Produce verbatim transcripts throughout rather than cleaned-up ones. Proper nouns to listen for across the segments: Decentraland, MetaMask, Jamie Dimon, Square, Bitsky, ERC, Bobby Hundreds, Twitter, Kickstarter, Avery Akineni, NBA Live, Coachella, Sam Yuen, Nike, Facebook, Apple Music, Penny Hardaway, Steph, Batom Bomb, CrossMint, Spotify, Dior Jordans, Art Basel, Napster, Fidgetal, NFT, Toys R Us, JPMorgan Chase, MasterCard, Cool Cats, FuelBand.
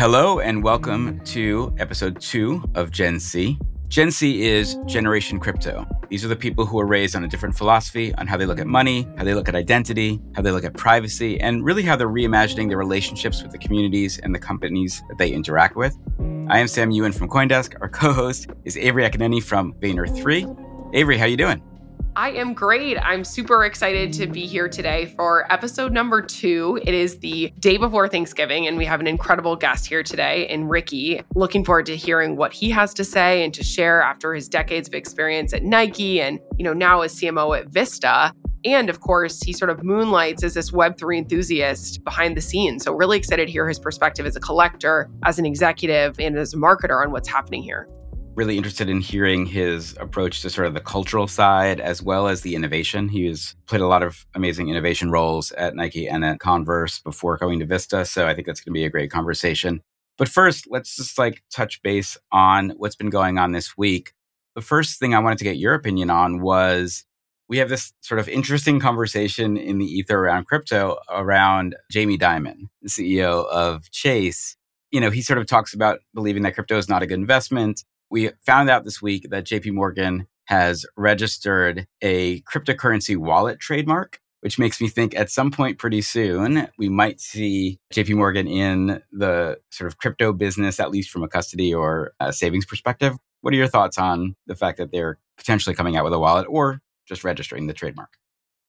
Hello and welcome to episode two of Gen C. Gen C is Generation Crypto. These are the people who are raised on a different philosophy on how they look at money, how they look at identity, how they look at privacy, and really how they're reimagining their relationships with the communities and the companies that they interact with. I am Sam Yuen from CoinDesk. Our co-host is Avery Akineni from Vayner three. Avery, how you doing? I am great. I'm super excited to be here today for episode number two. It is the day before Thanksgiving, and we have an incredible guest here today in Ricky. Looking forward to hearing what he has to say and to share after his decades of experience at Nike and, you know, now as C M O at Vista. And of course, he sort of moonlights as this Web three enthusiast behind the scenes. So really excited to hear his perspective as a collector, as an executive, and as a marketer on what's happening here. Really interested in hearing his approach to sort of the cultural side as well as the innovation. He has played a lot of amazing innovation roles at Nike and at Converse before going to Vista. So I think that's going to be a great conversation. But first, let's just like touch base on what's been going on this week. The first thing I wanted to get your opinion on was we have this sort of interesting conversation in the ether around crypto around Jamie Dimon, the C E O of Chase. You know, he sort of talks about believing that crypto is not a good investment. We found out this week that J P Morgan has registered a cryptocurrency wallet trademark, which makes me think at some point pretty soon, we might see J P Morgan in the sort of crypto business, at least from a custody or a savings perspective. What are your thoughts on the fact that they're potentially coming out with a wallet or just registering the trademark?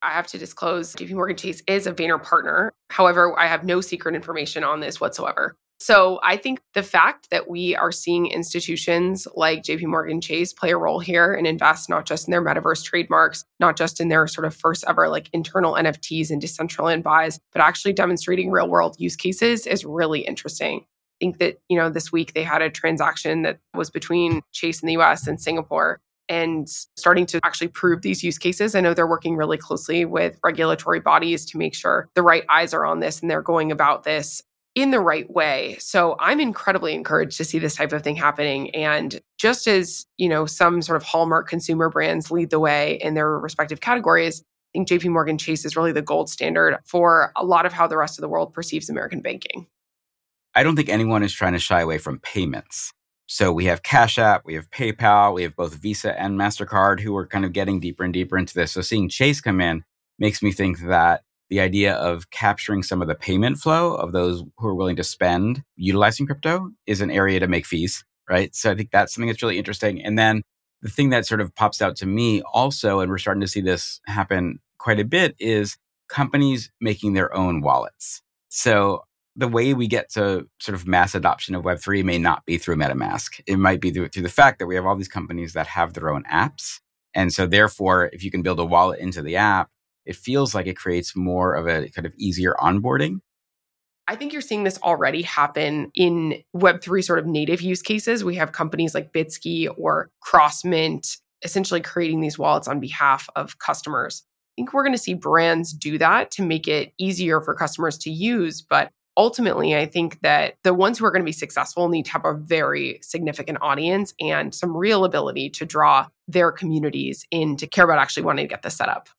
I have to disclose J P Morgan Chase is a Vayner partner. However, I have no secret information on this whatsoever. So I think the fact that we are seeing institutions like J P Morgan Chase play a role here and invest not just in their metaverse trademarks, not just in their sort of first ever like internal N F Ts and Decentraland buys, but actually demonstrating real world use cases is really interesting. I think that, you know, this week they had a transaction that was between Chase in the U S and Singapore and starting to actually prove these use cases. I know they're working really closely with regulatory bodies to make sure the right eyes are on this and they're going about this in the right way. So I'm incredibly encouraged to see this type of thing happening. And just as, you know, some sort of hallmark consumer brands lead the way in their respective categories, I think J P Morgan Chase is really the gold standard for a lot of how the rest of the world perceives American banking. I don't think anyone is trying to shy away from payments. So we have Cash App, we have PayPal, we have both Visa and MasterCard who are kind of getting deeper and deeper into this. So seeing Chase come in makes me think that the idea of capturing some of the payment flow of those who are willing to spend utilizing crypto is an area to make fees, right? So I think that's something that's really interesting. And then the thing that sort of pops out to me also, and we're starting to see this happen quite a bit, is companies making their own wallets. So the way we get to sort of mass adoption of Web three may not be through MetaMask. It might be through, through the fact that we have all these companies that have their own apps. And so therefore, if you can build a wallet into the app, it feels like it creates more of a kind of easier onboarding. I think you're seeing this already happen in Web three sort of native use cases. We have companies like Bitsky or Crossmint essentially creating these wallets on behalf of customers. I think we're going to see brands do that to make it easier for customers to use. But ultimately, I think that the ones who are going to be successful need to have a very significant audience and some real ability to draw their communities in to care about actually wanting to get this set up.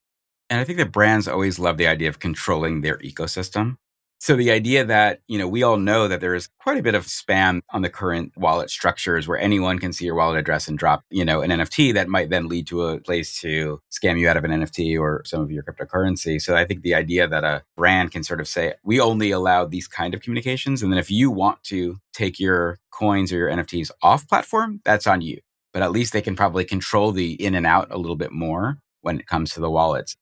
And I think that brands always love the idea of controlling their ecosystem. So the idea that, you know, we all know that there is quite a bit of spam on the current wallet structures where anyone can see your wallet address and drop, you know, an N F T that might then lead to a place to scam you out of an N F T or some of your cryptocurrency. So I think the idea that a brand can sort of say, we only allow these kind of communications. And then if you want to take your coins or your N F Ts off platform, that's on you. But at least they can probably control the in and out a little bit more when it comes to the wallets.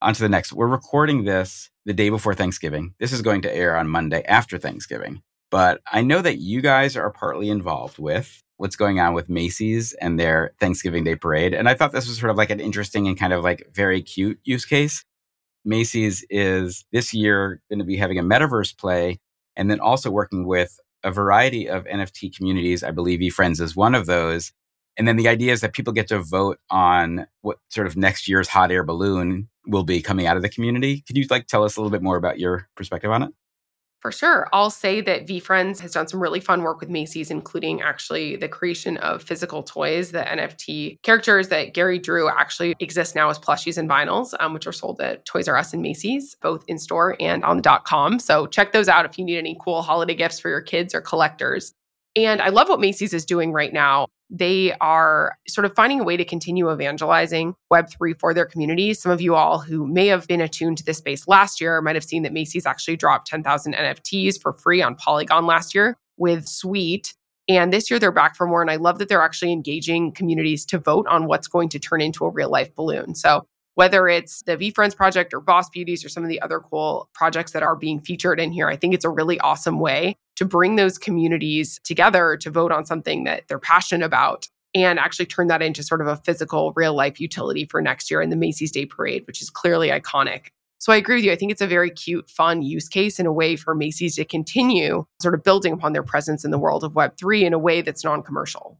On to the next. We're recording this the day before Thanksgiving. This is going to air on Monday after Thanksgiving. But I know that you guys are partly involved with what's going on with Macy's and their Thanksgiving Day parade. And I thought this was sort of like an interesting and kind of like very cute use case. Macy's is this year going to be having a metaverse play and then also working with a variety of N F T communities. I believe VeeFriends is one of those. And then the idea is that people get to vote on what sort of next year's hot air balloon will be coming out of the community. Could you like tell us a little bit more about your perspective on it? For sure. I'll say that VeeFriends has done some really fun work with Macy's, including actually the creation of physical toys, the N F T characters that Gary drew actually exist now as plushies and vinyls, um, which are sold at Toys R Us and Macy's, both in store and on the dot com. So check those out if you need any cool holiday gifts for your kids or collectors. And I love what Macy's is doing right now. They are sort of finding a way to continue evangelizing Web three for their communities. Some of you all who may have been attuned to this space last year might have seen that Macy's actually dropped ten thousand N F Ts for free on Polygon last year with Sweet. And this year they're back for more. And I love that they're actually engaging communities to vote on what's going to turn into a real life balloon. So whether it's the VeeFriends project or Boss Beauties or some of the other cool projects that are being featured in here, I think it's a really awesome way to bring those communities together to vote on something that they're passionate about and actually turn that into sort of a physical, real-life utility for next year in the Macy's Day Parade, which is clearly iconic. So I agree with you. I think it's a very cute, fun use case and a way for Macy's to continue sort of building upon their presence in the world of Web three in a way that's non-commercial.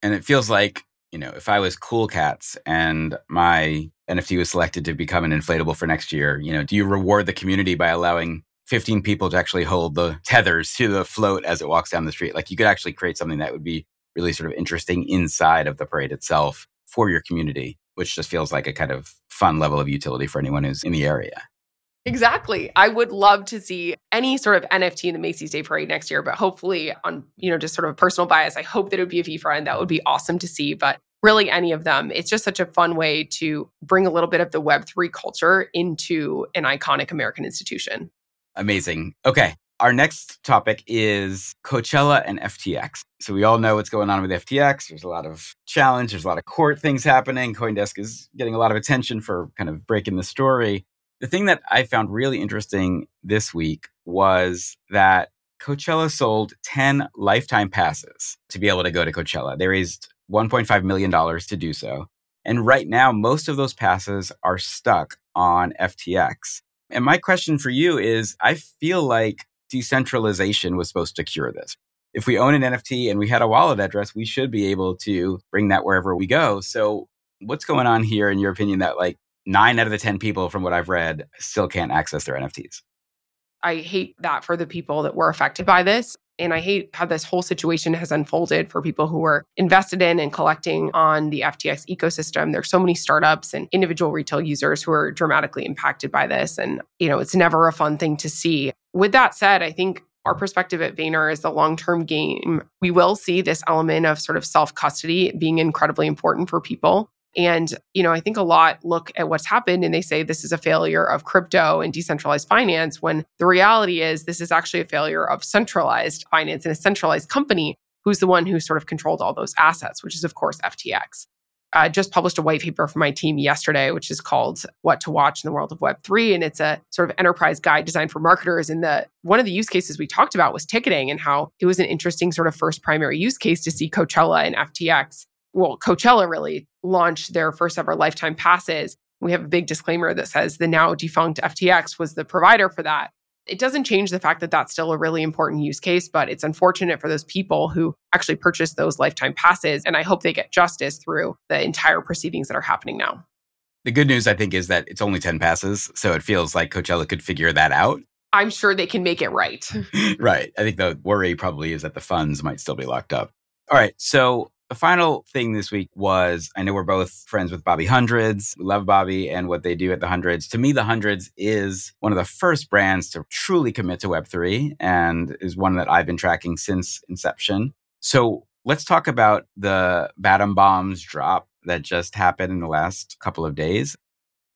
And it feels like, you know, if I was Cool Cats and my N F T was selected to become an inflatable for next year, you know, do you reward the community by allowing fifteen people to actually hold the tethers to the float as it walks down the street? Like you could actually create something that would be really sort of interesting inside of the parade itself for your community, which just feels like a kind of fun level of utility for anyone who's in the area. Exactly. I would love to see any sort of N F T in the Macy's Day Parade next year, but hopefully on, you know, just sort of personal bias, I hope that it would be a VeeFriend. That would be awesome to see, but really any of them. It's just such a fun way to bring a little bit of the Web three culture into an iconic American institution. Amazing. Okay. Our next topic is Coachella and F T X. So we all know what's going on with F T X. There's a lot of challenge. There's a lot of court things happening. CoinDesk is getting a lot of attention for kind of breaking the story. The thing that I found really interesting this week was that Coachella sold ten lifetime passes to be able to go to Coachella. They raised one point five million dollars to do so. And right now, most of those passes are stuck on F T X. And my question for you is, I feel like decentralization was supposed to cure this. If we own an N F T and we had a wallet address, we should be able to bring that wherever we go. So what's going on here, in your opinion, that like nine out of the ten people from what I've read still can't access their N F Ts? I hate that for the people that were affected by this. And I hate how this whole situation has unfolded for people who were invested in and collecting on the F T X ecosystem. There's so many startups and individual retail users who are dramatically impacted by this. And, you know, it's never a fun thing to see. With that said, I think our perspective at Vayner is the long-term game. We will see this element of sort of self-custody being incredibly important for people. And, you know, I think a lot look at what's happened and they say this is a failure of crypto and decentralized finance, when the reality is this is actually a failure of centralized finance and a centralized company who's the one who sort of controlled all those assets, which is, of course, F T X. I just published a white paper for my team yesterday, which is called What to Watch in the World of Web three. And it's a sort of enterprise guide designed for marketers. And the one of the use cases we talked about was ticketing and how it was an interesting sort of first primary use case to see Coachella and F T X. Well, Coachella really launched their first ever lifetime passes. We have a big disclaimer that says the now defunct F T X was the provider for that. It doesn't change the fact that that's still a really important use case, but it's unfortunate for those people who actually purchased those lifetime passes. And I hope they get justice through the entire proceedings that are happening now. The good news, I think, is that it's only ten passes. So it feels like Coachella could figure that out. I'm sure they can make it right. Right. I think the worry probably is that the funds might still be locked up. All right. So The final thing this week was, I know we're both friends with Bobby Hundreds. We love Bobby and what they do at The Hundreds. To me, The Hundreds is one of the first brands to truly commit to Web three and is one that I've been tracking since inception. So let's talk about the Batom Bomb's drop that just happened in the last couple of days.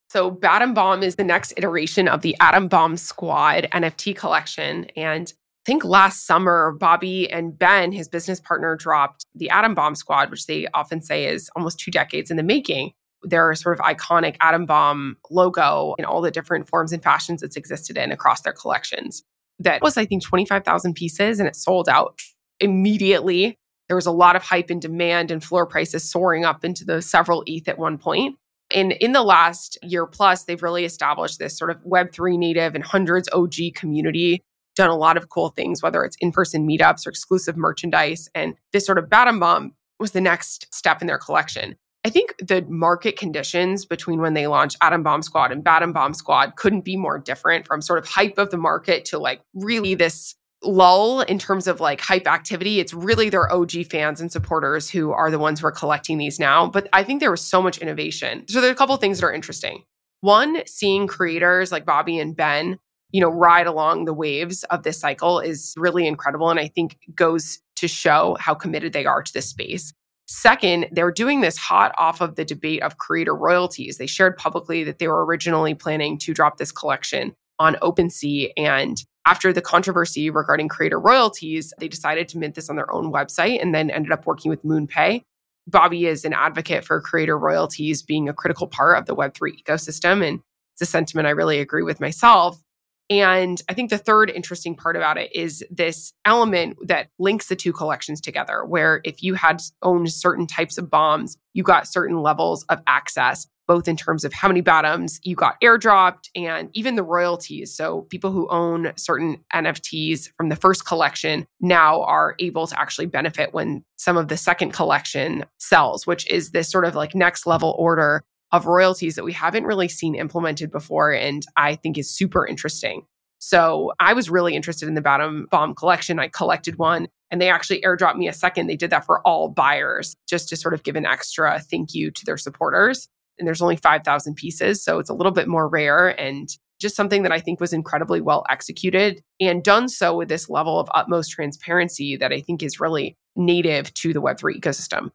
So Batom Bomb is the next iteration of the Atom Bomb Squad N F T collection. And I think last summer, Bobby and Ben, his business partner, dropped the Atom Bomb Squad, which they often say is almost two decades in the making. Their sort of iconic Atom Bomb logo in all the different forms and fashions it's existed in across their collections. That was, I think, twenty-five thousand pieces, and it sold out immediately. There was a lot of hype and demand and floor prices soaring up into the several E T H at one point. And in the last year plus, they've really established this sort of Web three native and Hundreds O G community, done a lot of cool things, whether it's in-person meetups or exclusive merchandise. And this sort of Batom Bomb was the next step in their collection. I think the market conditions between when they launched Atom Bomb Squad and Batom Bomb Squad couldn't be more different, from sort of hype of the market to like really this lull in terms of like hype activity. It's really their O G fans and supporters who are the ones who are collecting these now. But I think there was so much innovation. So there are a couple of things that are interesting. One, seeing creators like Bobby and Ben you know, ride along the waves of this cycle is really incredible, and I think goes to show how committed they are to this space. Second, they're doing this hot off of the debate of creator royalties. They shared publicly that they were originally planning to drop this collection on OpenSea, and after the controversy regarding creator royalties, they decided to mint this on their own website and then ended up working with MoonPay. Bobby is an advocate for creator royalties being a critical part of the Web three ecosystem, and it's a sentiment I really agree with myself. And I think the third interesting part about it is this element that links the two collections together, where if you had owned certain types of bombs, you got certain levels of access, both in terms of how many Batoms you got airdropped and even the royalties. So people who own certain N F Ts from the first collection now are able to actually benefit when some of the second collection sells, which is this sort of like next level order of royalties that we haven't really seen implemented before, and I think is super interesting. So I was really interested in the Batom Bomb collection. I collected one, and they actually airdropped me a second. They did that for all buyers, just to sort of give an extra thank you to their supporters. And there's only five thousand pieces, so it's a little bit more rare, and just something that I think was incredibly well executed and done so with this level of utmost transparency that I think is really native to the Web three ecosystem.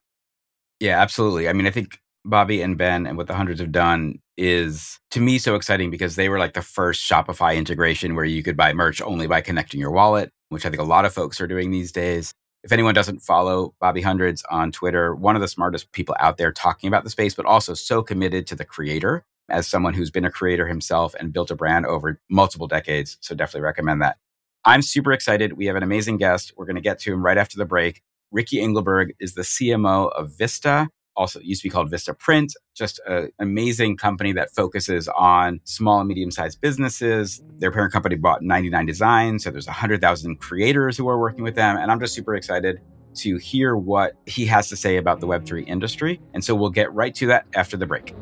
Yeah, absolutely. I mean, I think Bobby and Ben and what the Hundreds have done is, to me, so exciting because they were like the first Shopify integration where you could buy merch only by connecting your wallet, which I think a lot of folks are doing these days. If anyone doesn't follow Bobby Hundreds on Twitter, one of the smartest people out there talking about the space, but also so committed to the creator as someone who's been a creator himself and built a brand over multiple decades. So definitely recommend that. I'm super excited. We have an amazing guest. We're going to get to him right after the break. Ricky Engelberg is the C M O of Vista. Also, it used to be called Vista Print, just an amazing company that focuses on small and medium-sized businesses. Their parent company bought ninety-nine Designs, so there's one hundred thousand creators who are working with them. And I'm just super excited to hear what he has to say about the Web three industry. And so we'll get right to that after the break.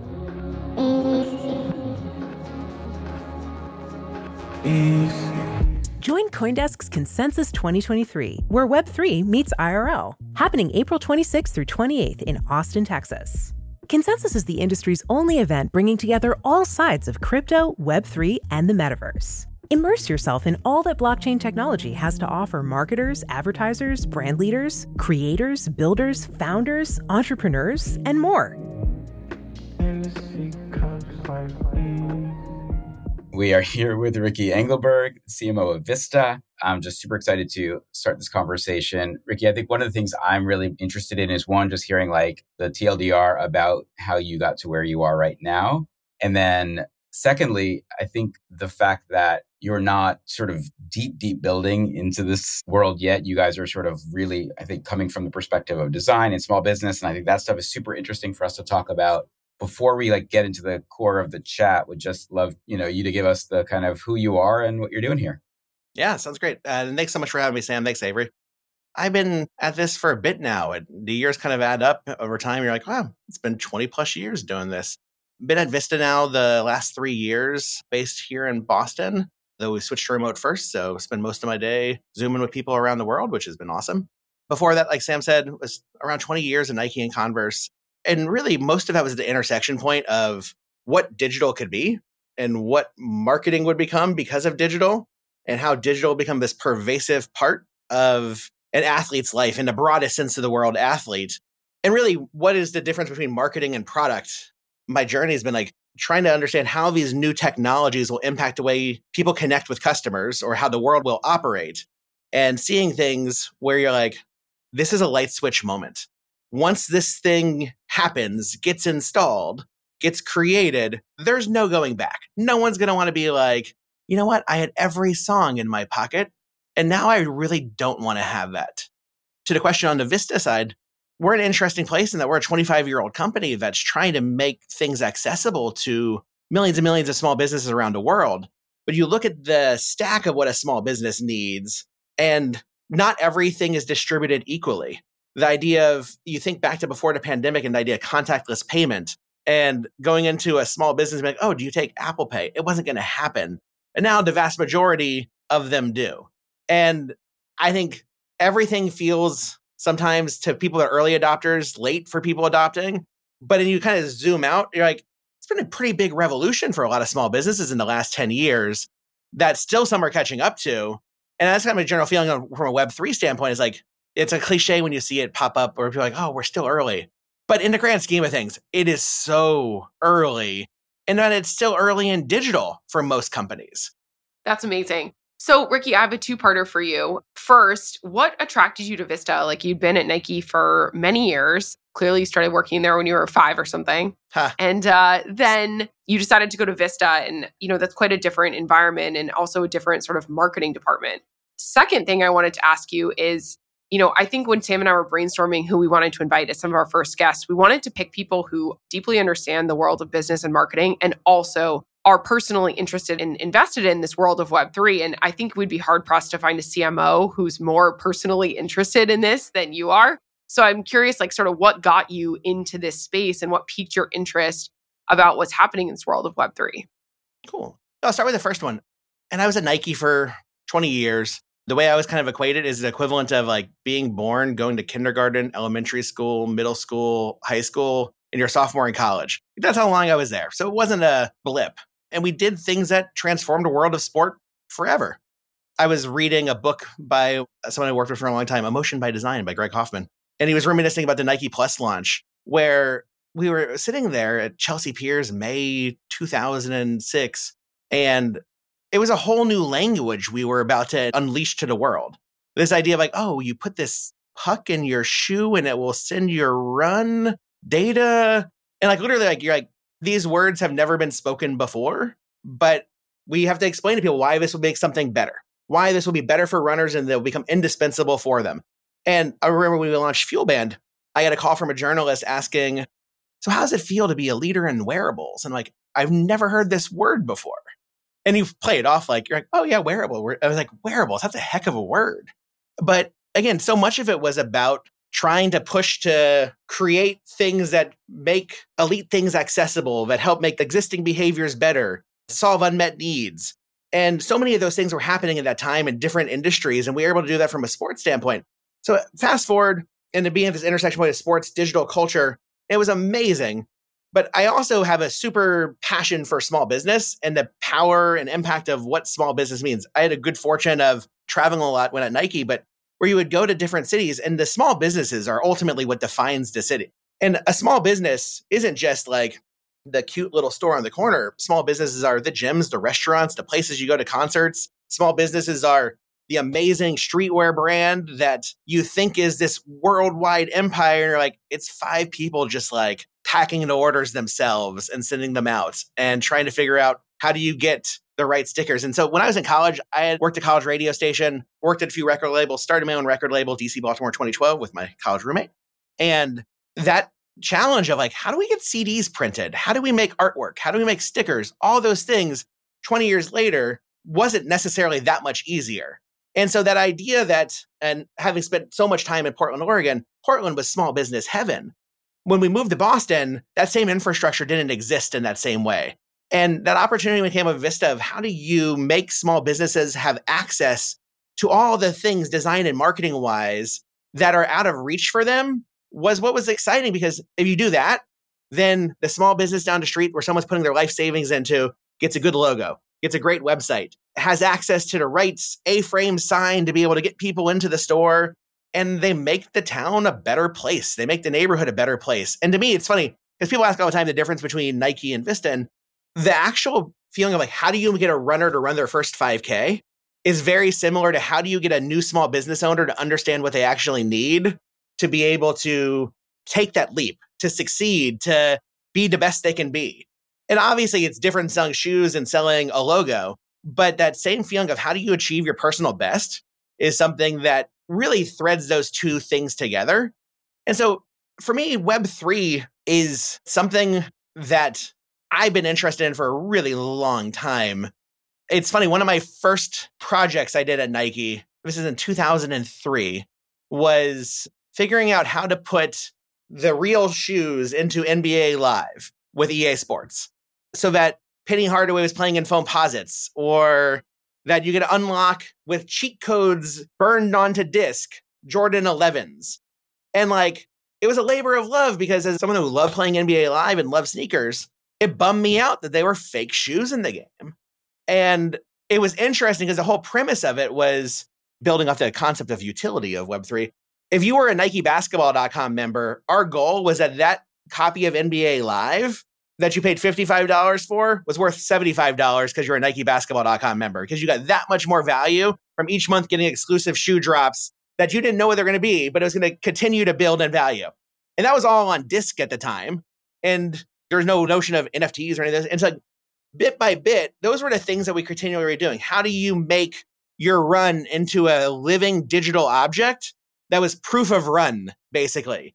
Easy. Join CoinDesk's Consensus twenty twenty-three, where Web three meets I R L, happening April twenty-sixth through twenty-eighth in Austin, Texas. Consensus is the industry's only event bringing together all sides of crypto, Web three, and the metaverse. Immerse yourself in all that blockchain technology has to offer marketers, advertisers, brand leaders, creators, builders, founders, entrepreneurs, and more. We are here with Ricky Engelberg, C M O of Vista. I'm just super excited to start this conversation. Ricky, I think one of the things I'm really interested in is one, just hearing like the T L D R about how you got to where you are right now. And then secondly, I think the fact that you're not sort of deep, deep building into this world yet. You guys are sort of really, I think, coming from the perspective of design and small business. And I think that stuff is super interesting for us to talk about. Before we like get into the core of the chat, would just love, you know, you to give us the kind of who you are and what you're doing here. Yeah, sounds great. Uh, thanks so much for having me, Sam. Thanks, Avery. I've been at this for a bit now. And the years kind of add up over time. You're like, wow, it's been twenty plus years doing this. Been at Vista now the last three years, based here in Boston, though we switched to remote first. So I spend most of my day Zooming with people around the world, which has been awesome. Before that, like Sam said, was around twenty years in Nike and Converse. And really, most of that was at the intersection point of what digital could be and what marketing would become because of digital, and how digital become this pervasive part of an athlete's life, in the broadest sense of the word, athlete. And really, what is the difference between marketing and product? My journey has been like trying to understand how these new technologies will impact the way people connect with customers or how the world will operate, and seeing things where you're like, this is a light switch moment. Once this thing happens, gets installed, gets created, there's no going back. No one's going to want to be like, you know what? I had every song in my pocket, and now I really don't want to have that. To the question on the Vista side, we're an interesting place in that we're a twenty-five-year-old company that's trying to make things accessible to millions and millions of small businesses around the world. But you look at the stack of what a small business needs, and not everything is distributed equally. The idea of, you think back to before the pandemic and the idea of contactless payment and going into a small business and being like, oh, do you take Apple Pay? It wasn't going to happen. And now the vast majority of them do. And I think everything feels sometimes to people that are early adopters, late for people adopting. But then you kind of zoom out, you're like, it's been a pretty big revolution for a lot of small businesses in the last ten years that still some are catching up to. And that's kind of a general feeling from a Web three standpoint is like, it's a cliche when you see it pop up where people are like, oh, we're still early. But in the grand scheme of things, it is so early. And then it's still early in digital for most companies. That's amazing. So Ricky, I have a two-parter for you. First, what attracted you to Vista? Like, you'd been at Nike for many years. Clearly you started working there when you were five or something. Huh. And uh, then you decided to go to Vista, and you know, that's quite a different environment and also a different sort of marketing department. Second thing I wanted to ask you is, you know, I think when Sam and I were brainstorming who we wanted to invite as some of our first guests, we wanted to pick people who deeply understand the world of business and marketing and also are personally interested and invested in this world of Web three. And I think we'd be hard-pressed to find a C M O who's more personally interested in this than you are. So I'm curious, like, sort of what got you into this space and what piqued your interest about what's happening in this world of Web three? Cool. I'll start with the first one. And I was at Nike for twenty years. The way I was kind of equated is the equivalent of like being born, going to kindergarten, elementary school, middle school, high school, and your sophomore in college. That's how long I was there. So it wasn't a blip. And we did things that transformed the world of sport forever. I was reading a book by someone I worked with for a long time, Emotion by Design by Greg Hoffman. And he was reminiscing about the Nike Plus launch, where we were sitting there at Chelsea Piers, May two thousand six. And it was a whole new language we were about to unleash to the world. This idea of like, oh, you put this puck in your shoe and it will send your run data. And like, literally, like, you're like, these words have never been spoken before, but we have to explain to people why this will make something better, why this will be better for runners and they'll become indispensable for them. And I remember when we launched FuelBand, I got a call from a journalist asking, so how does it feel to be a leader in wearables? And like, I've never heard this word before. And you play it off like, you're like, oh yeah, wearable. I was like, wearables, that's a heck of a word. But again, so much of it was about trying to push to create things that make elite things accessible, that help make existing behaviors better, solve unmet needs. And so many of those things were happening at that time in different industries. And we were able to do that from a sports standpoint. So fast forward into being at this intersection point of sports, digital culture, it was amazing. But I also have a super passion for small business and the power and impact of what small business means. I had a good fortune of traveling a lot when at Nike, but where you would go to different cities and the small businesses are ultimately what defines the city. And a small business isn't just like the cute little store on the corner. Small businesses are the gyms, the restaurants, the places you go to concerts. Small businesses are the amazing streetwear brand that you think is this worldwide empire. And you're like, it's five people just like packing the orders themselves and sending them out and trying to figure out how do you get the right stickers. And so when I was in college, I had worked at a college radio station, worked at a few record labels, started my own record label, D C Baltimore twenty twelve with my college roommate. And that challenge of like, how do we get C Ds printed? How do we make artwork? How do we make stickers? All those things twenty years later wasn't necessarily that much easier. And so that idea that, and having spent so much time in Portland, Oregon, Portland was small business heaven. When we moved to Boston, that same infrastructure didn't exist in that same way. And that opportunity became a Vista of how do you make small businesses have access to all the things design and marketing wise that are out of reach for them was what was exciting, because if you do that, then the small business down the street where someone's putting their life savings into gets a good logo, gets a great website, has access to the right A-frame sign to be able to get people into the store, and they make the town a better place. They make the neighborhood a better place. And to me, it's funny because people ask all the time the difference between Nike and Vista, and the actual feeling of like, how do you get a runner to run their first five K is very similar to how do you get a new small business owner to understand what they actually need to be able to take that leap, to succeed, to be the best they can be. And obviously it's different selling shoes and selling a logo, but that same feeling of how do you achieve your personal best is something that really threads those two things together. And so for me, Web three is something that I've been interested in for a really long time. It's funny, one of my first projects I did at Nike, this is in two thousand three, was figuring out how to put the real shoes into N B A Live with E A Sports so that Penny Hardaway was playing in Foamposites, or that you could unlock with cheat codes burned onto disc Jordan elevens. And like, it was a labor of love because as someone who loved playing N B A Live and loved sneakers, it bummed me out that they were fake shoes in the game. And it was interesting because the whole premise of it was building off the concept of utility of Web three. If you were a Nike Basketball dot com member, our goal was that that copy of N B A Live that you paid fifty-five dollars for was worth seventy-five dollars because you're a Nike Basketball dot com member, because you got that much more value from each month getting exclusive shoe drops that you didn't know what they're going to be, but it was going to continue to build in value. And that was all on disc at the time. And there's no notion of N F Ts or any of this. And so like, bit by bit, those were the things that we continually were doing. How do you make your run into a living digital object that was proof of run, basically?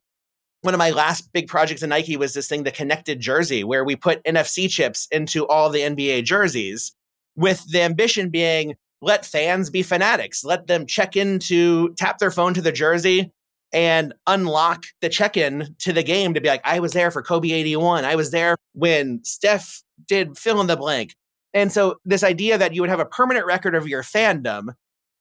One of my last big projects in Nike was this thing, the Connected Jersey, where we put N F C chips into all the N B A jerseys with the ambition being, let fans be fanatics. Let them check in to tap their phone to the jersey and unlock the check-in to the game to be like, I was there for Kobe eighty-one. I was there when Steph did fill in the blank. And so this idea that you would have a permanent record of your fandom.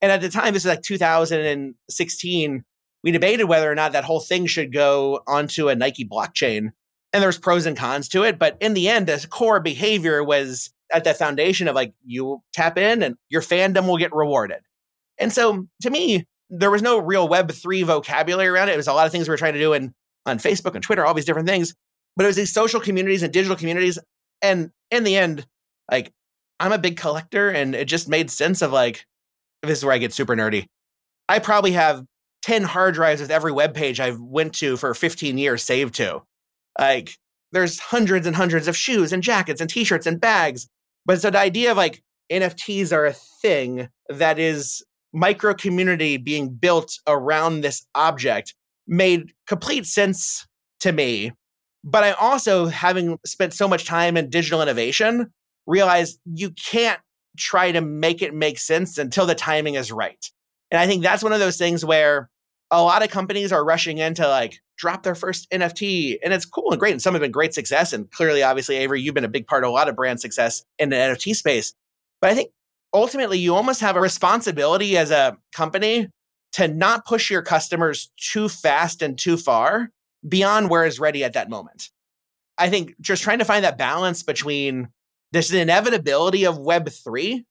And at the time, this is like two thousand sixteen, we debated whether or not that whole thing should go onto a Nike blockchain. And there's pros and cons to it. But in the end, this core behavior was at the foundation of like, you tap in and your fandom will get rewarded. And so to me, there was no real Web three vocabulary around it. It was a lot of things we were trying to do in, on Facebook and Twitter, all these different things. But it was these social communities and digital communities. And in the end, like, I'm a big collector, and it just made sense of like, this is where I get super nerdy. I probably have ten hard drives with every web page I've went to for fifteen years saved to. Like, there's hundreds and hundreds of shoes and jackets and T-shirts and bags. But so the idea of like, N F Ts are a thing that is micro community being built around this object made complete sense to me. But I also, having spent so much time in digital innovation, realized you can't try to make it make sense until the timing is right. And I think that's one of those things where a lot of companies are rushing in to like drop their first N F T, and it's cool and great. And some have been great success. And clearly, obviously, Avery, you've been a big part of a lot of brand success in the N F T space. But I think ultimately, you almost have a responsibility as a company to not push your customers too fast and too far beyond where is ready at that moment. I think just trying to find that balance between this inevitability of Web three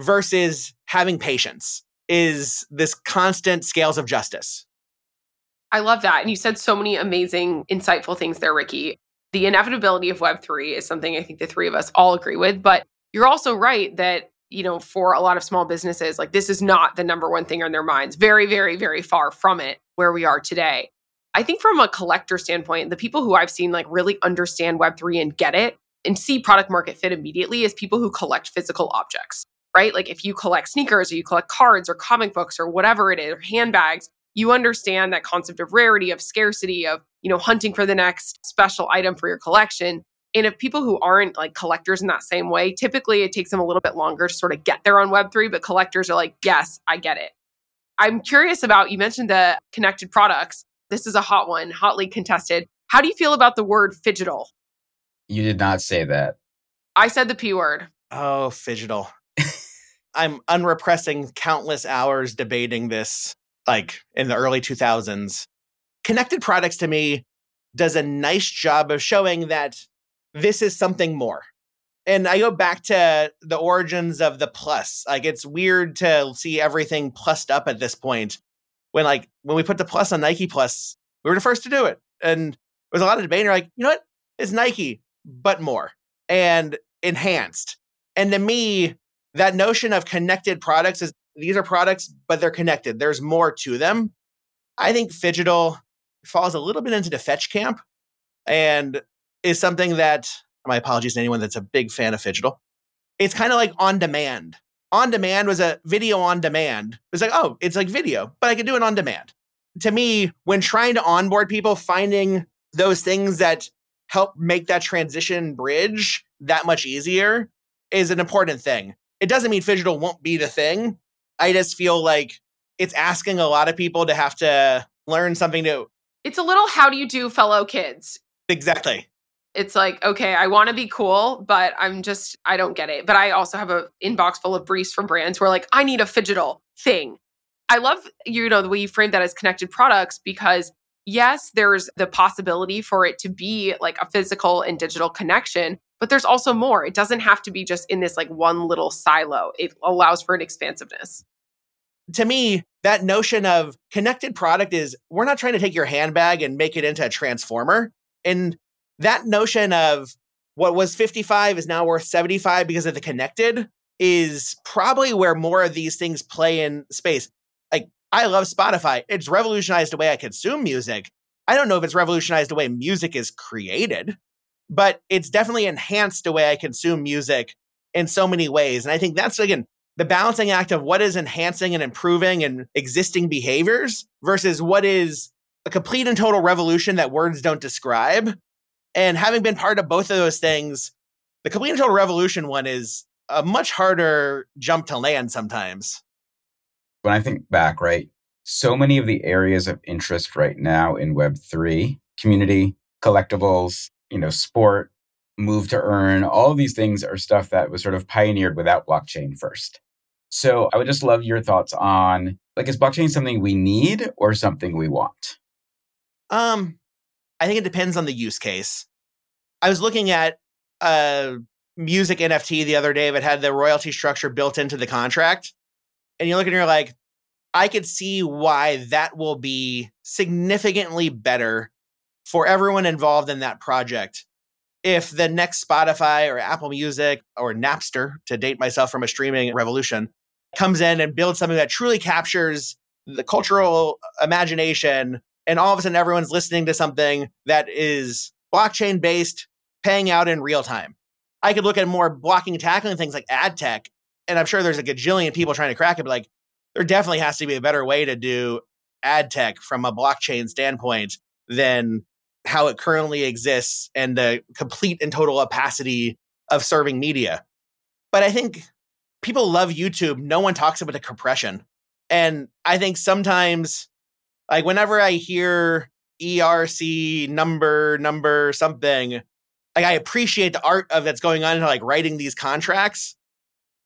versus having patience is this constant scales of justice. I love that. And you said so many amazing, insightful things there, Ricky. The inevitability of Web three is something I think the three of us all agree with, but you're also right that, you know, for a lot of small businesses, like this is not the number one thing on their minds. Very, very, very far from it where we are today. I think from a collector standpoint, the people who I've seen like really understand Web three and get it and see product market fit immediately is people who collect physical objects, right? Like if you collect sneakers or you collect cards or comic books or whatever it is, or handbags, you understand that concept of rarity, of scarcity, of, you know, hunting for the next special item for your collection. And if people who aren't like collectors in that same way, typically it takes them a little bit longer to sort of get there on Web three, but collectors are like, yes, I get it. I'm curious about, you mentioned the connected products. This is a hot one, hotly contested. How do you feel about the word fidgetal? You did not say that. I said the P word. Oh, fidgetal. I'm unrepressing countless hours debating this. like in the early two thousands. Connected products to me does a nice job of showing that this is something more. And I go back to the origins of the plus. Like, it's weird to see everything plussed up at this point. When like when we put the plus on Nike Plus, we were the first to do it. And there was a lot of debate. And you're like, you know what? It's Nike, but more and enhanced. And to me, that notion of connected products is these are products, but they're connected. There's more to them. I think Fidgetal falls a little bit into the fetch camp and is something that, my apologies to anyone that's a big fan of Fidgetal, it's kind of like on demand. On demand was a video on demand. It's like, oh, it's like video, but I can do it on demand. To me, when trying to onboard people, finding those things that help make that transition bridge that much easier is an important thing. It doesn't mean Fidgetal won't be the thing. I just feel like it's asking a lot of people to have to learn something new. It's a little how do you do fellow kids. Exactly. It's like, okay, I want to be cool, but I'm just, I don't get it. But I also have an inbox full of briefs from brands who are like, I need a Fidgetal thing. I love, you know, the way you frame that as connected products because yes, there's the possibility for it to be like a physical and digital connection, but there's also more. It doesn't have to be just in this like one little silo. It allows for an expansiveness. To me, that notion of connected product is we're not trying to take your handbag and make it into a transformer. And that notion of what was fifty-five is now worth seventy-five because of the connected is probably where more of these things play in space. Like, I love Spotify. It's revolutionized the way I consume music. I don't know if it's revolutionized the way music is created, but it's definitely enhanced the way I consume music in so many ways. And I think that's, again, the balancing act of what is enhancing and improving and existing behaviors versus what is a complete and total revolution that words don't describe. And having been part of both of those things, the complete and total revolution one is a much harder jump to land sometimes. When I think back, right, so many of the areas of interest right now in Web three, community, collectibles, you know, sport, move to earn, all of these things are stuff that was sort of pioneered without blockchain first. So I would just love your thoughts on, like, is blockchain something we need or something we want? Um. I think it depends on the use case. I was looking at a music N F T the other day that had the royalty structure built into the contract. And you look and you're like, I could see why that will be significantly better for everyone involved in that project. If the next Spotify or Apple Music or Napster, to date myself from a streaming revolution, comes in and builds something that truly captures the cultural imagination, and all of a sudden, everyone's listening to something that is blockchain-based, paying out in real time. I could look at more blocking and tackling things like ad tech, and I'm sure there's like a gajillion people trying to crack it, but like, there definitely has to be a better way to do ad tech from a blockchain standpoint than how it currently exists and the complete and total opacity of serving media. But I think people love YouTube. No one talks about the compression. And I think sometimes... like whenever I hear E R C number, number, something, like I appreciate the art of that's going on into like writing these contracts,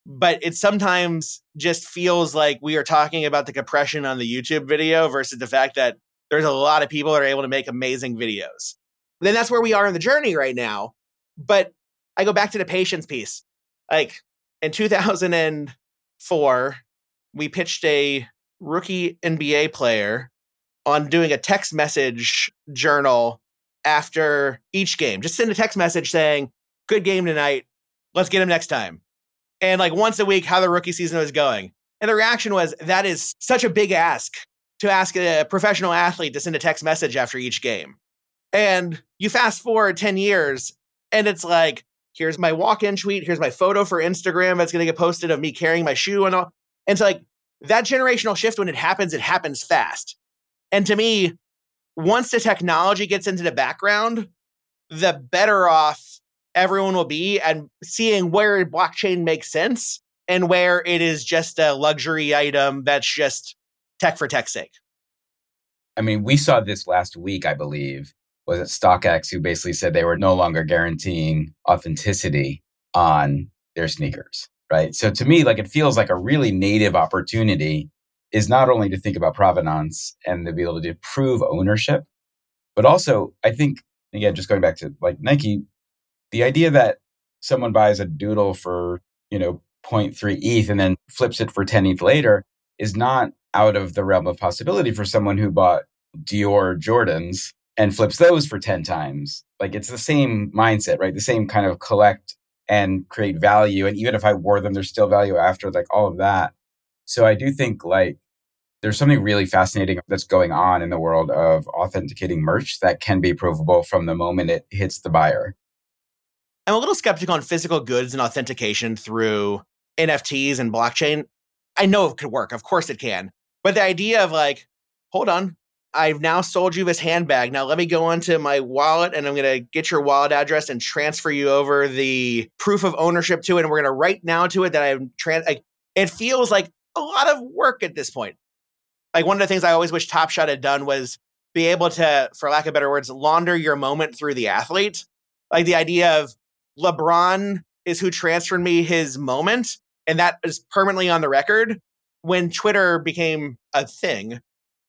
but it sometimes just feels like we are talking about the compression on the YouTube video versus the fact that there's a lot of people that are able to make amazing videos. Then that's where we are in the journey right now. But I go back to the patience piece. Like in two thousand four, we pitched a rookie N B A player on doing a text message journal after each game. Just send a text message saying, good game tonight. Let's get him next time. And like once a week, how the rookie season was going. And the reaction was, that is such a big ask to ask a professional athlete to send a text message after each game. And you fast forward ten years and it's like, here's my walk-in tweet. Here's my photo for Instagram that's going to get posted of me carrying my shoe and all. And so like that generational shift, when it happens, it happens fast. And to me, once the technology gets into the background, the better off everyone will be and seeing where blockchain makes sense and where it is just a luxury item that's just tech for tech's sake. I mean, we saw this last week, I believe, was it StockX who basically said they were no longer guaranteeing authenticity on their sneakers, right? So to me, like it feels like a really native opportunity is not only to think about provenance and to be able to prove ownership, but also I think, again, just going back to like Nike, the idea that someone buys a doodle for, you know, zero point three E T H and then flips it for ten E T H later is not out of the realm of possibility for someone who bought Dior Jordans and flips those for ten times. Like it's the same mindset, right? The same kind of collect and create value. And even if I wore them, there's still value after, like all of that. So I do think like there's something really fascinating that's going on in the world of authenticating merch that can be provable from the moment it hits the buyer. I'm a little skeptical on physical goods and authentication through N F Ts and blockchain. I know it could work. Of course it can. But the idea of like, hold on, I've now sold you this handbag. Now let me go into my wallet and I'm going to get your wallet address and transfer you over the proof of ownership to it. And we're going to write now to it that I'm trans. Like, it feels like a lot of work at this point. Like one of the things I always wish Top Shot had done was be able to, for lack of better words, launder your moment through the athlete. Like the idea of LeBron is who transferred me his moment, and that is permanently on the record. When Twitter became a thing,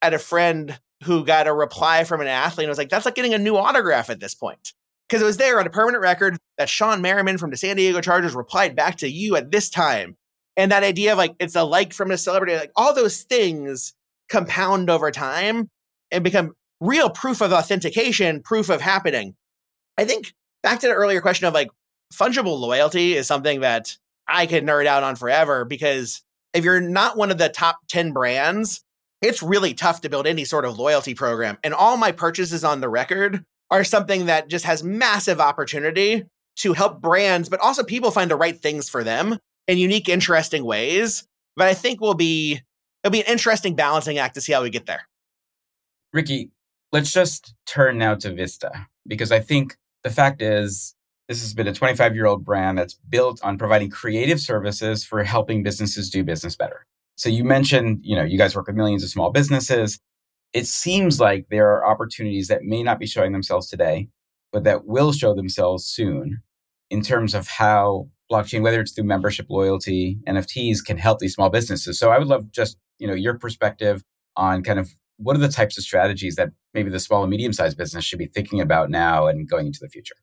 I had a friend who got a reply from an athlete and was like, that's like getting a new autograph at this point. Because it was there on a permanent record that Sean Merriman from the San Diego Chargers replied back to you at this time. And that idea of like, it's a like from a celebrity, like all those things compound over time and become real proof of authentication, proof of happening. I think back to the earlier question of like fungible loyalty is something that I could nerd out on forever, because if you're not one of the top ten brands, it's really tough to build any sort of loyalty program. And all my purchases on the record are something that just has massive opportunity to help brands, but also people find the right things for them in unique, interesting ways. But I think we'll be, it'll be an interesting balancing act to see how we get there. Ricky, let's just turn now to Vista, because I think the fact is, this has been a twenty-five-year-old brand that's built on providing creative services for helping businesses do business better. So you mentioned, you know, you guys work with millions of small businesses. It seems like there are opportunities that may not be showing themselves today, but that will show themselves soon in terms of how blockchain, whether it's through membership, loyalty, N F Ts, can help these small businesses. So I would love just, you know, your perspective on kind of what are the types of strategies that maybe the small and medium-sized business should be thinking about now and going into the future?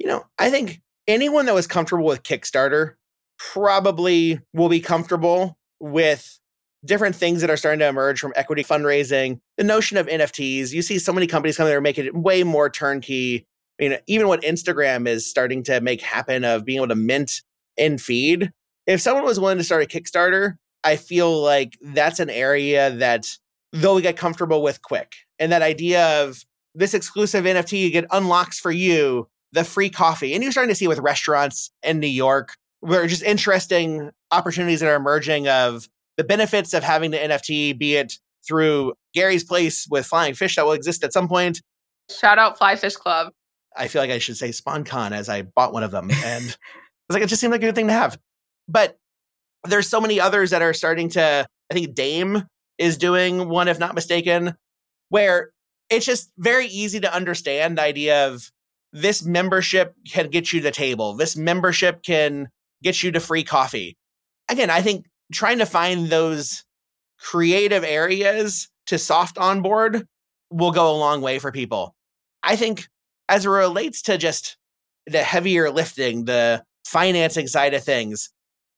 You know, I think anyone that was comfortable with Kickstarter probably will be comfortable with different things that are starting to emerge from equity fundraising, the notion of N F Ts. You see so many companies come in there making it way more turnkey. You know, even what Instagram is starting to make happen of being able to mint and feed. If someone was willing to start a Kickstarter, I feel like that's an area that they'll get comfortable with quick. And that idea of this exclusive N F T you get unlocks for you, the free coffee. And you're starting to see with restaurants in New York, where just interesting opportunities that are emerging of the benefits of having the N F T, be it through Gary's Place with Flying Fish that will exist at some point. Shout out Fly Fish Club. I feel like I should say SpawnCon as I bought one of them. And it's like, it just seemed like a good thing to have. But there's so many others that are starting to, I think Dame is doing one, if not mistaken, where it's just very easy to understand the idea of this membership can get you the table. This membership can get you to free coffee. Again, I think trying to find those creative areas to soft onboard will go a long way for people. I think as it relates to just the heavier lifting, the financing side of things,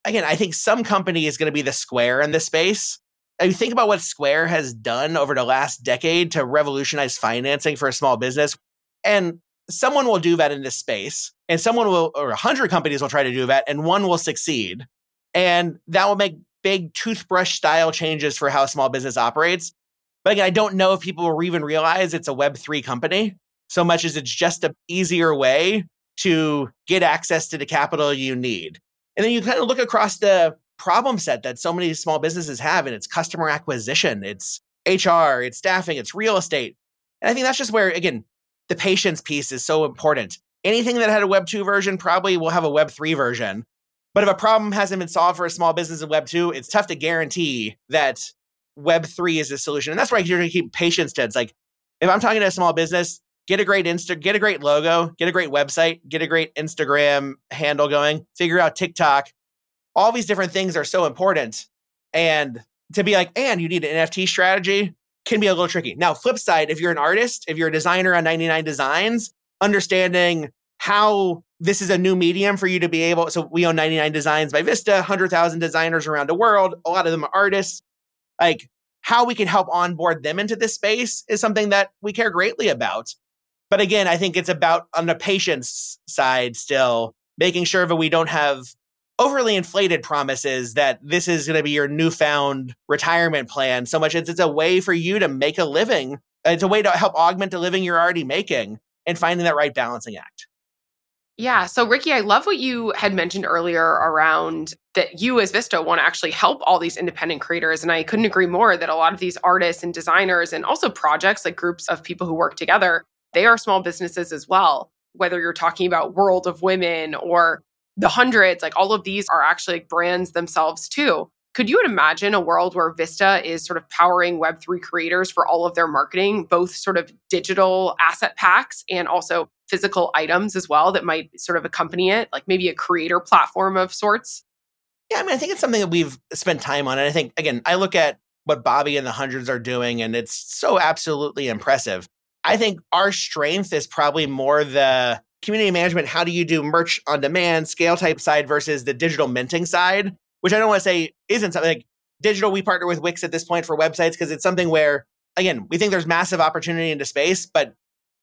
again, I think some company is going to be the Square in this space. I mean, think about what Square has done over the last decade to revolutionize financing for a small business. And someone will do that in this space, and someone will, or one hundred companies will try to do that, and one will succeed. And that will make big toothbrush style changes for how small business operates. But again, I don't know if people will even realize it's a Web three company so much as it's just an easier way to get access to the capital you need. And then you kind of look across the problem set that so many small businesses have, and it's customer acquisition, it's H R, it's staffing, it's real estate. And I think that's just where, again, the patience piece is so important. Anything that had a Web two version probably will have a Web three version. But if a problem hasn't been solved for a small business in Web two, it's tough to guarantee that Web three is the solution. And that's why you're going to keep patience to. It's like, if I'm talking to a small business, get a great Insta, get a great logo, get a great website, get a great Instagram handle going, figure out TikTok. All these different things are so important. And to be like, and you need an N F T strategy can be a little tricky. Now, flip side, if you're an artist, if you're a designer on ninety-nine Designs, understanding how this is a new medium for you to be able, so we own ninety-nine Designs by Vista, one hundred thousand designers around the world. A lot of them are artists. Like how we can help onboard them into this space is something that we care greatly about. But again, I think it's about on the patient's side still, making sure that we don't have overly inflated promises that this is going to be your newfound retirement plan so much as it's a way for you to make a living. It's a way to help augment the living you're already making and finding that right balancing act. Yeah. So Ricky, I love what you had mentioned earlier around that you as Vista want to actually help all these independent creators. And I couldn't agree more that a lot of these artists and designers and also projects like groups of people who work together, they are small businesses as well. Whether you're talking about World of Women or The Hundreds, like all of these are actually like brands themselves too. Could you imagine a world where Vista is sort of powering web three creators for all of their marketing, both sort of digital asset packs and also physical items as well that might sort of accompany it, like maybe a creator platform of sorts? Yeah, I mean, I think it's something that we've spent time on. And I think, again, I look at what Bobby and The Hundreds are doing, and it's so absolutely impressive. I think our strength is probably more the community management, how do you do merch on demand, scale type side versus the digital minting side, which I don't want to say isn't something like digital. We partner with Wix at this point for websites because it's something where, again, we think there's massive opportunity into space, but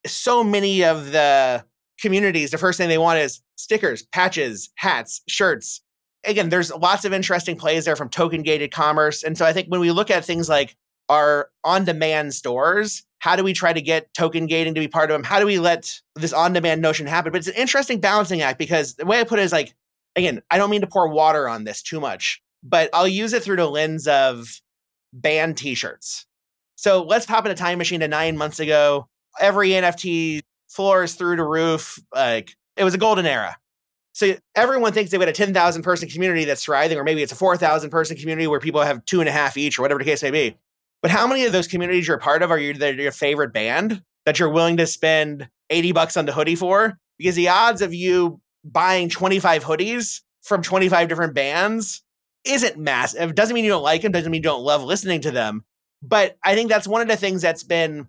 so many of the communities, the first thing they want is stickers, patches, hats, shirts. Again, there's lots of interesting plays there from token gated commerce. And so I think when we look at things like our on-demand stores, how do we try to get token gating to be part of them? How do we let this on-demand notion happen? But it's an interesting balancing act because the way I put it is like, again, I don't mean to pour water on this too much, but I'll use it through the lens of banned t-shirts. So let's pop in a time machine to nine months ago. Every N F T floors through the roof. Like it was a golden era. So everyone thinks they've got a ten thousand person community that's thriving, or maybe it's a four thousand person community where people have two and a half each or whatever the case may be. But how many of those communities you're a part of are your, your favorite band that you're willing to spend eighty bucks on the hoodie for? Because the odds of you buying twenty-five hoodies from twenty-five different bands isn't massive. It doesn't mean you don't like them. Doesn't mean you don't love listening to them. But I think that's one of the things that's been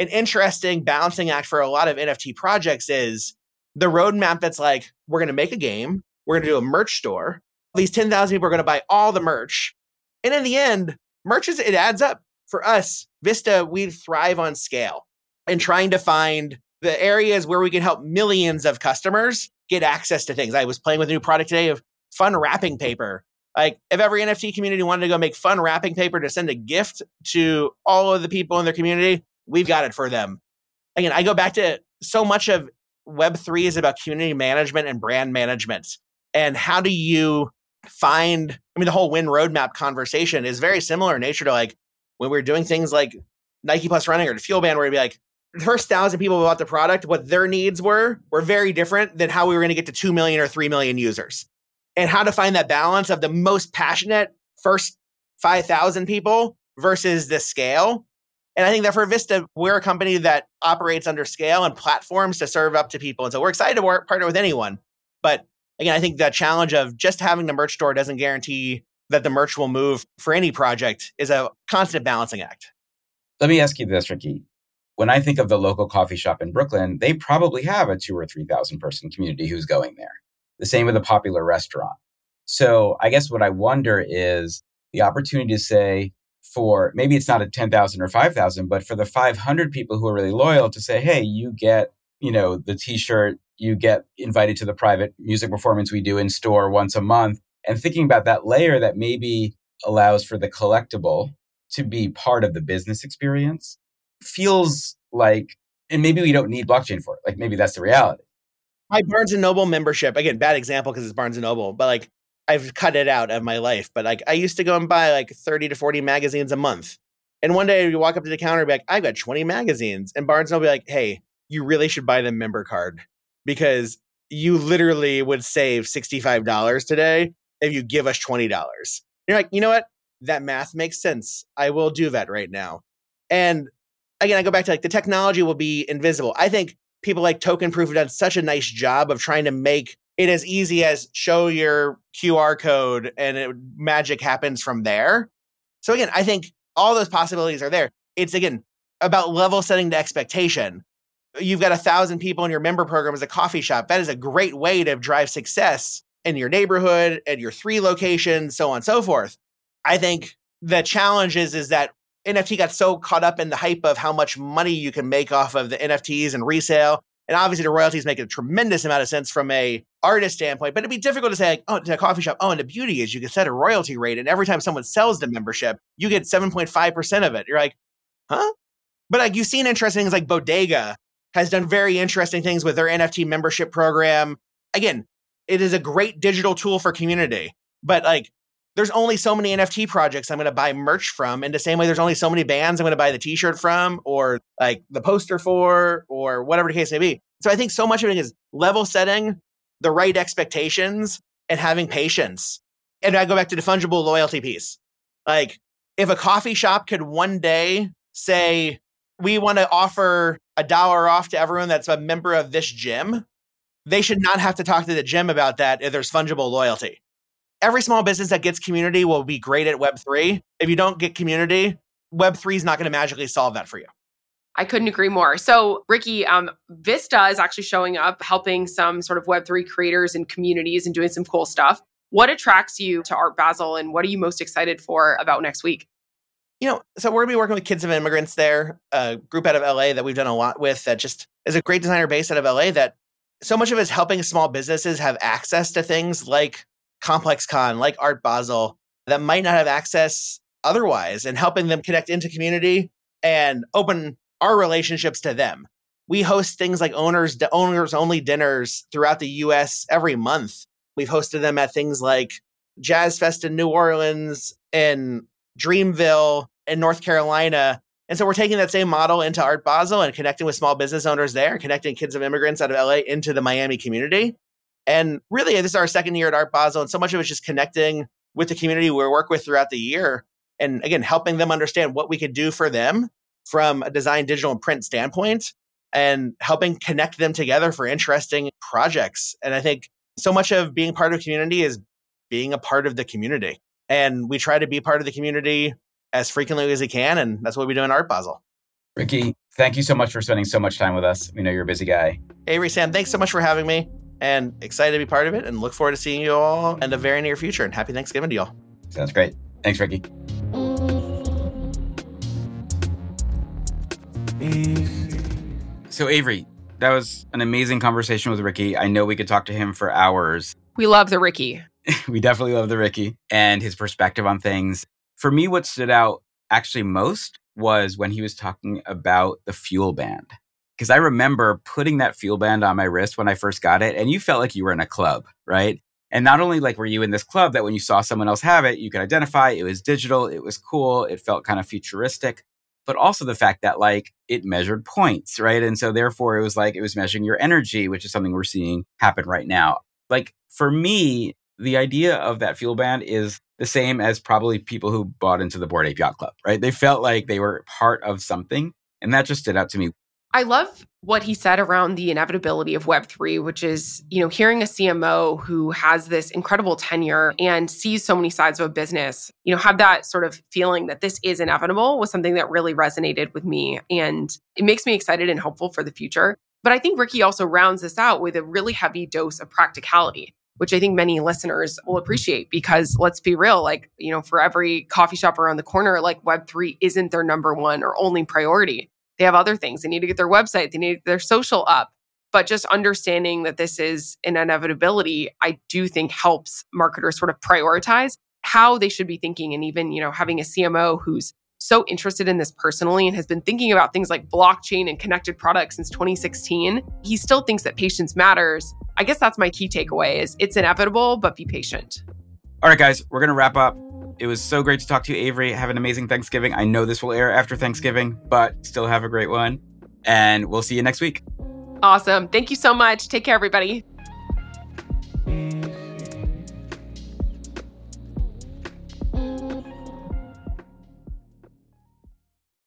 an interesting balancing act for a lot of N F T projects is the roadmap that's like, we're going to make a game. We're going to do a merch store. These ten thousand people are going to buy all the merch. And in the end, merch, is, it adds up. For us, Vista, we thrive on scale and trying to find the areas where we can help millions of customers get access to things. I was playing with a new product today of fun wrapping paper. Like if every N F T community wanted to go make fun wrapping paper to send a gift to all of the people in their community, we've got it for them. Again, I go back to so much of web three is about community management and brand management. And how do you find, I mean, the whole win roadmap conversation is very similar in nature to like, when we're doing things like Nike Plus Running or the Fuel Band, where it'd be like, the first thousand people who bought the product, what their needs were, were very different than how we were going to get to two million or three million users. And how to find that balance of the most passionate first five thousand people versus the scale. And I think that for Vista, we're a company that operates under scale and platforms to serve up to people. And so we're excited to work, partner with anyone. But again, I think that challenge of just having the merch store doesn't guarantee that the merch will move for any project is a constant balancing act. Let me ask you this, Ricky. When I think of the local coffee shop in Brooklyn, they probably have a two or three thousand person community who's going there. The same with a popular restaurant. So I guess what I wonder is the opportunity to say for, maybe it's not a ten thousand or five thousand, but for the five hundred people who are really loyal to say, hey, you get, you know, the t-shirt, you get invited to the private music performance we do in store once a month. And thinking about that layer that maybe allows for the collectible to be part of the business experience feels like, and maybe we don't need blockchain for it. Like maybe that's the reality. My Barnes and Noble membership, again, bad example because it's Barnes and Noble, but like I've cut it out of my life. But like I used to go and buy like thirty to forty magazines a month. And one day you walk up to the counter and be like, I've got twenty magazines. And Barnes and Noble be like, hey, you really should buy the member card because you literally would save sixty-five dollars today if you give us twenty dollars. You're like, you know what? That math makes sense. I will do that right now. And again, I go back to like the technology will be invisible. I think people like Token Proof have done such a nice job of trying to make it as easy as show your Q R code and it, magic happens from there. So again, I think all those possibilities are there. It's, again, about level setting the expectation. You've got a thousand people in your member program as a coffee shop. That is a great way to drive success in your neighborhood, at your three locations, so on and so forth. I think the challenge is, is that N F T got so caught up in the hype of how much money you can make off of the N F Ts and resale. And obviously the royalties make a tremendous amount of sense from a artist standpoint, but it'd be difficult to say, like, oh, to a coffee shop. Oh, and the beauty is you can set a royalty rate. And every time someone sells the membership, you get seven point five percent of it. You're like, huh? But like, you've seen interesting things like Bodega has done very interesting things with their N F T membership program. Again, it is a great digital tool for community, but like, there's only so many N F T projects I'm going to buy merch from. In the same way, there's only so many bands I'm going to buy the t-shirt from, or like the poster for, or whatever the case may be. So I think so much of it is level setting, the right expectations, and having patience. And I go back to the fungible loyalty piece. Like, if a coffee shop could one day say, we want to offer a dollar off to everyone that's a member of this gym, they should not have to talk to the gym about that if there's fungible loyalty. Every small business that gets community will be great at Web three. If you don't get community, Web three is not going to magically solve that for you. I couldn't agree more. So, Ricky, um, Vista is actually showing up, helping some sort of Web three creators and communities and doing some cool stuff. What attracts you to Art Basel, and what are you most excited for about next week? You know, so we're going to be working with Kids of Immigrants there, a group out of L A that we've done a lot with, that just is a great designer based out of L A that so much of it is helping small businesses have access to things like ComplexCon, like Art Basel, that might not have access otherwise, and helping them connect into community and open our relationships to them. We host things like owners, owners only dinners throughout the U S every month. We've hosted them at things like Jazz Fest in New Orleans and Dreamville in North Carolina. And so we're taking that same model into Art Basel and connecting with small business owners there, and connecting Kids of Immigrants out of L A into the Miami community. And really, this is our second year at Art Basel, and so much of it's just connecting with the community we work with throughout the year. And again, helping them understand what we could do for them from a design, digital, and print standpoint, and helping connect them together for interesting projects. And I think so much of being part of community is being a part of the community. And we try to be part of the community as frequently as we can, and that's what we do in Art Basel. Ricky, thank you so much for spending so much time with us. We know you're a busy guy. Avery, Sam, thanks so much for having me. And excited to be part of it, and look forward to seeing you all in the very near future. And happy Thanksgiving to y'all. Sounds great. Thanks, Ricky. So, Avery, that was an amazing conversation with Ricky. I know we could talk to him for hours. We love the Ricky. We definitely love the Ricky and his perspective on things. For me, what stood out actually most was when he was talking about the fuel band. Because I remember putting that fuel band on my wrist when I first got it, and you felt like you were in a club, right? And not only like were you in this club that when you saw someone else have it, you could identify, it was digital, it was cool, it felt kind of futuristic, but also the fact that like it measured points, right? And so therefore it was like, it was measuring your energy, which is something we're seeing happen right now. Like for me, the idea of that fuel band is the same as probably people who bought into the Bored Ape Yacht Club, right? They felt like they were part of something, and that just stood out to me. I love what he said around the inevitability of Web three, which is, you know, hearing a C M O who has this incredible tenure and sees so many sides of a business, you know, have that sort of feeling that this is inevitable was something that really resonated with me. And it makes me excited and hopeful for the future. But I think Ricky also rounds this out with a really heavy dose of practicality, which I think many listeners will appreciate, because let's be real, like, you know, for every coffee shop around the corner, like Web three isn't their number one or only priority. They have other things. They need to get their website. They need their social up. But just understanding that this is an inevitability, I do think helps marketers sort of prioritize how they should be thinking. And even, you know, having a C M O who's so interested in this personally and has been thinking about things like blockchain and connected products since twenty sixteen, he still thinks that patience matters. I guess that's my key takeaway is it's inevitable, but be patient. All right, guys, we're going to wrap up. It was so great to talk to you, Avery. Have an amazing Thanksgiving. I know this will air after Thanksgiving, but still have a great one. And we'll see you next week. Awesome. Thank you so much. Take care, everybody.